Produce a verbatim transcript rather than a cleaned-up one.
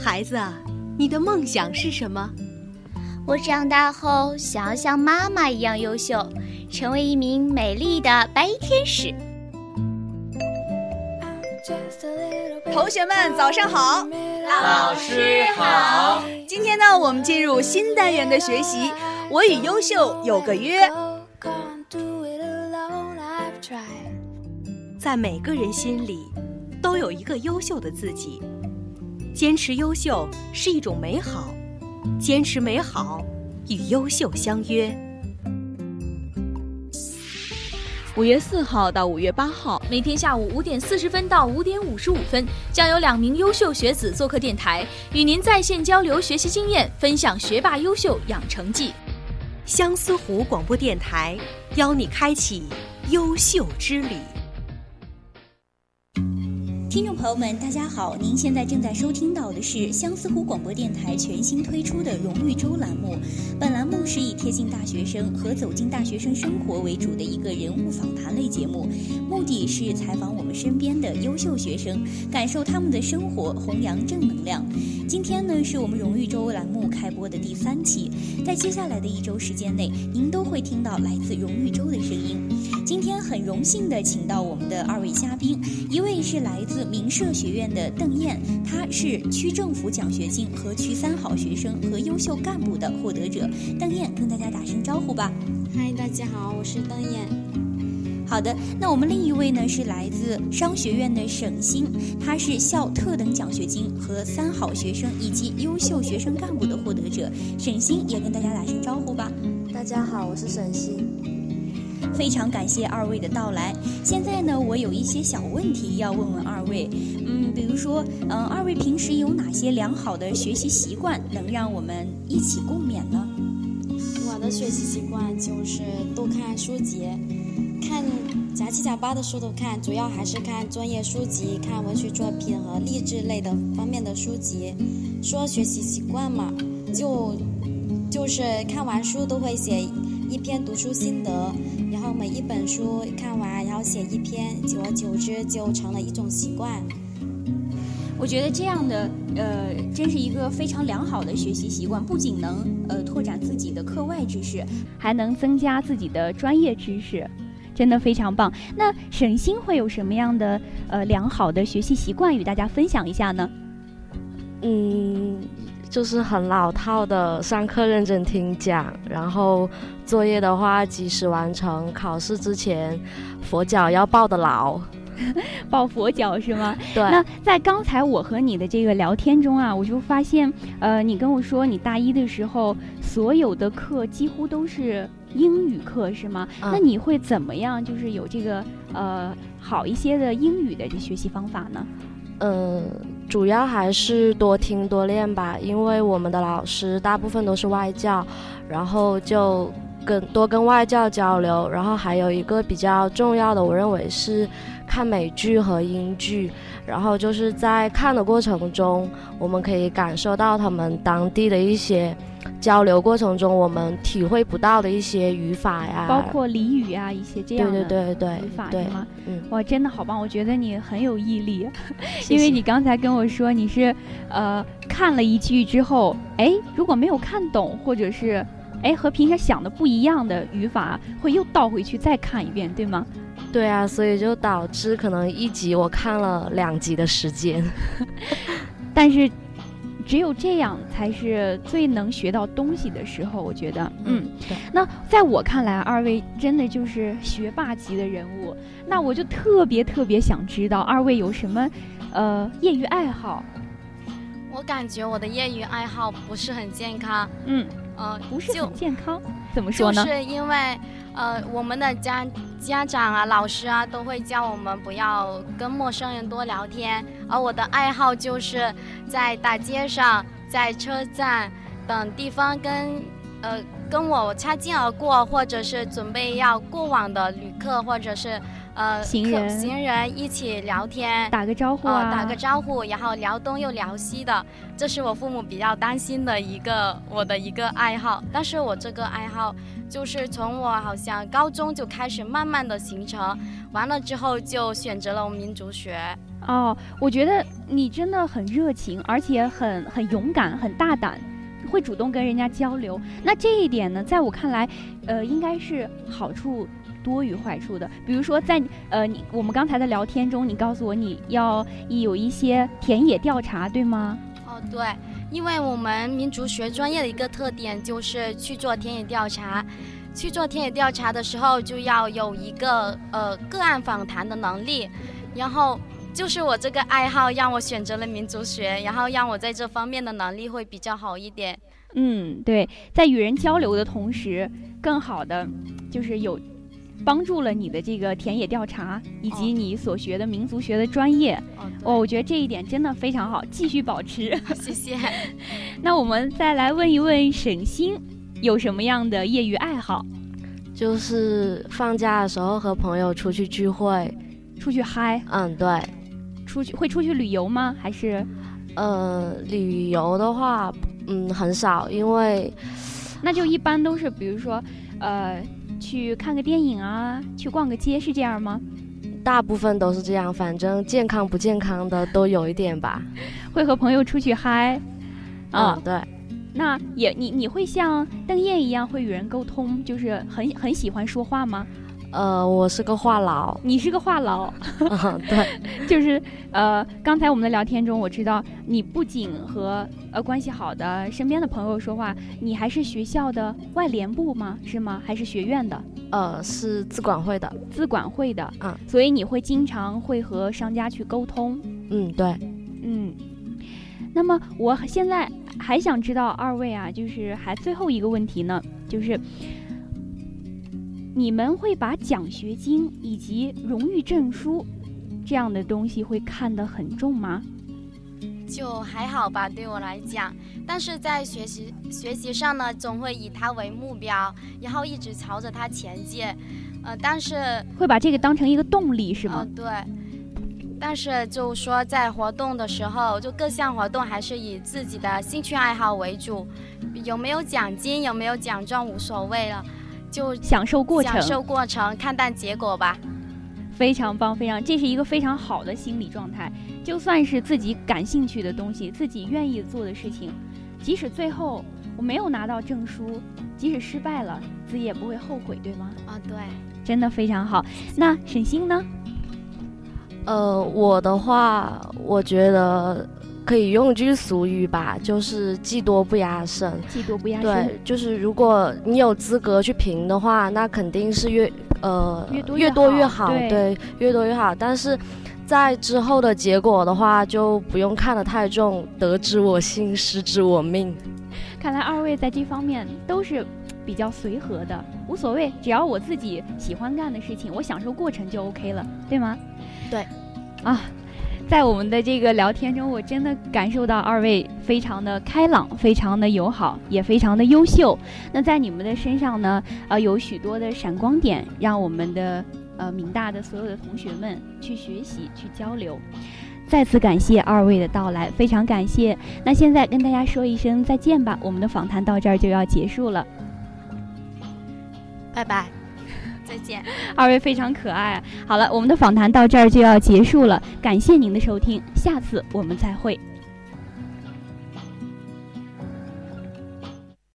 孩子啊，你的梦想是什么？我长大后想要像妈妈一样优秀，成为一名美丽的白衣天使。同学们早上好，老师好。今天呢，我们进入新单元的学习，我与优秀有个约。在每个人心里都有一个优秀的自己，坚持优秀是一种美好，坚持美好与优秀相约。五月四号到五月八号，每天下午五点四十分到五点五十五分，将有两名优秀学子做客电台，与您在线交流学习经验，分享学霸优秀养成记。相思湖广播电台邀你开启优秀之旅。听众朋友们大家好，您现在正在收听到的是相思湖广播电台全新推出的荣誉周栏目，本栏目是以贴近大学生和走进大学生生活为主的一个人物访谈类节目，目的是采访我们身边的优秀学生，感受他们的生活，弘扬正能量。今天呢，是我们荣誉周栏目开播的第三期，在接下来的一周时间内，您都会听到来自荣誉周的声音。今天很荣幸的请到我们的二位嘉宾，一位是来自明社学院的邓燕，她是区政府奖学金和区三好学生和优秀干部的获得者。邓燕跟大家打声招呼吧。嗨，大家好，我是邓燕。好的，那我们另一位呢，是来自商学院的沈鑫，他是校特等奖学金和三好学生以及优秀学生干部的获得者。沈鑫也跟大家打声招呼吧。大家好，我是沈鑫。非常感谢二位的到来。现在呢，我有一些小问题要问问二位，嗯，比如说，嗯、呃，二位平时有哪些良好的学习习惯能让我们一起共勉呢？我的学习习惯就是多看书籍，看杂七杂八的书都看，主要还是看专业书籍、看文学作品和励志类的方面的书籍。说学习习惯嘛，就就是看完书都会写一篇读书心得。然后每一本书看完，然后写一篇，久而久之就成了一种习惯。我觉得这样的呃，真是一个非常良好的学习习惯，不仅能呃拓展自己的课外知识，还能增加自己的专业知识，真的非常棒。那沈鑫会有什么样的呃良好的学习习惯与大家分享一下呢？嗯。就是很老套的上课认真听讲，然后作业的话及时完成，考试之前佛脚要抱得牢。抱佛脚是吗？对。那在刚才我和你的这个聊天中啊，我就发现呃，你跟我说你大一的时候所有的课几乎都是英语课是吗？嗯。那你会怎么样就是有这个呃好一些的英语的这学习方法呢？呃主要还是多听多练吧，因为我们的老师大部分都是外教，然后就跟多跟外教交流，然后还有一个比较重要的，我认为是看美剧和英剧，然后就是在看的过程中，我们可以感受到他们当地的一些交流过程中我们体会不到的一些语法呀，包括俚语啊，一些这样的对对对对语法是吗？嗯，哇，真的好棒！我觉得你很有毅力，谢谢。因为你刚才跟我说你是呃看了一句之后，哎，如果没有看懂，或者是哎和平时想的不一样的语法，会又倒回去再看一遍，对吗？对啊，所以就导致可能一集我看了两集的时间，但是。只有这样才是最能学到东西的时候，我觉得，嗯，对。那在我看来，二位真的就是学霸级的人物。那我就特别特别想知道，二位有什么，呃，业余爱好？我感觉我的业余爱好不是很健康。嗯，呃，不是很健康，怎么说呢？就是因为，呃，我们的家家长啊、老师啊都会教我们不要跟陌生人多聊天，而我的爱好就是在大街上、在车站等地方跟呃跟我擦肩而过，或者是准备要过往的旅客或者是呃行人行人一起聊天，打个招呼啊、呃、打个招呼，然后聊东又聊西的，这是我父母比较担心的一个我的一个爱好。但是我这个爱好就是从我好像高中就开始慢慢的形成，完了之后就选择了民族学。哦，我觉得你真的很热情，而且很很勇敢，很大胆，会主动跟人家交流。那这一点呢，在我看来，呃，应该是好处多于坏处的。比如说在，在呃你我们刚才的聊天中，你告诉我你要有一些田野调查，对吗？哦，对。因为我们民族学专业的一个特点就是去做田野调查，去做田野调查的时候就要有一个呃个案访谈的能力，然后就是我这个爱好让我选择了民族学，然后让我在这方面的能力会比较好一点。嗯，对，在与人交流的同时，更好的就是有帮助了你的这个田野调查以及你所学的民族学的专业。哦，我觉得这一点真的非常好，继续保持。谢谢。那我们再来问一问沈星有什么样的业余爱好？就是放假的时候和朋友出去聚会，出去嗨。嗯，对。出去会出去旅游吗？还是？呃，旅游的话，嗯，很少，因为那就一般都是比如说，呃。去看个电影啊，去逛个街，是这样吗？大部分都是这样，反正健康不健康的都有一点吧。会和朋友出去嗨啊、嗯、对。那也你你会像邓燕一样会与人沟通，就是很很喜欢说话吗？呃我是个话痨。你是个话痨。嗯，对。就是呃刚才我们的聊天中，我知道你不仅和呃关系好的身边的朋友说话，你还是学校的外联部吗？是吗？还是学院的？呃是资管会的。资管会的。嗯，所以你会经常会和商家去沟通。嗯，对。嗯，那么我现在还想知道二位啊，就是还最后一个问题呢，就是你们会把奖学金以及荣誉证书这样的东西会看得很重吗？就还好吧，对我来讲，但是在学习学习上呢，总会以它为目标，然后一直朝着它前进。呃，但是会把这个当成一个动力，是吗？呃、对。但是就说在活动的时候，就各项活动还是以自己的兴趣爱好为主，有没有奖金，有没有奖状无所谓了。就享受过程，享受过程，看淡结果吧。非常棒，非常，这是一个非常好的心理状态。就算是自己感兴趣的东西，自己愿意做的事情，即使最后我没有拿到证书，即使失败了，自己也不会后悔，对吗？啊、哦，对，真的非常好。那沈星呢？呃，我的话，我觉得可以用一句俗语吧，就是技多不压身。技多不压身。对，就是如果你有资格去评的话，那肯定是越呃越多越 好, 越多越好对，对，越多越好。但是在之后的结果的话，就不用看得太重，得之我幸，失之我命。看来二位在这方面都是比较随和的，无所谓，只要我自己喜欢干的事情，我享受过程就 OK 了，对吗？对。啊。在我们的这个聊天中，我真的感受到二位非常的开朗，非常的友好，也非常的优秀。那在你们的身上呢，呃，有许多的闪光点，让我们的呃明大的所有的同学们去学习、去交流。再次感谢二位的到来，非常感谢。那现在跟大家说一声再见吧，我们的访谈到这儿就要结束了，拜拜。再见，二位非常可爱、啊。好了，我们的访谈到这儿就要结束了，感谢您的收听，下次我们再会。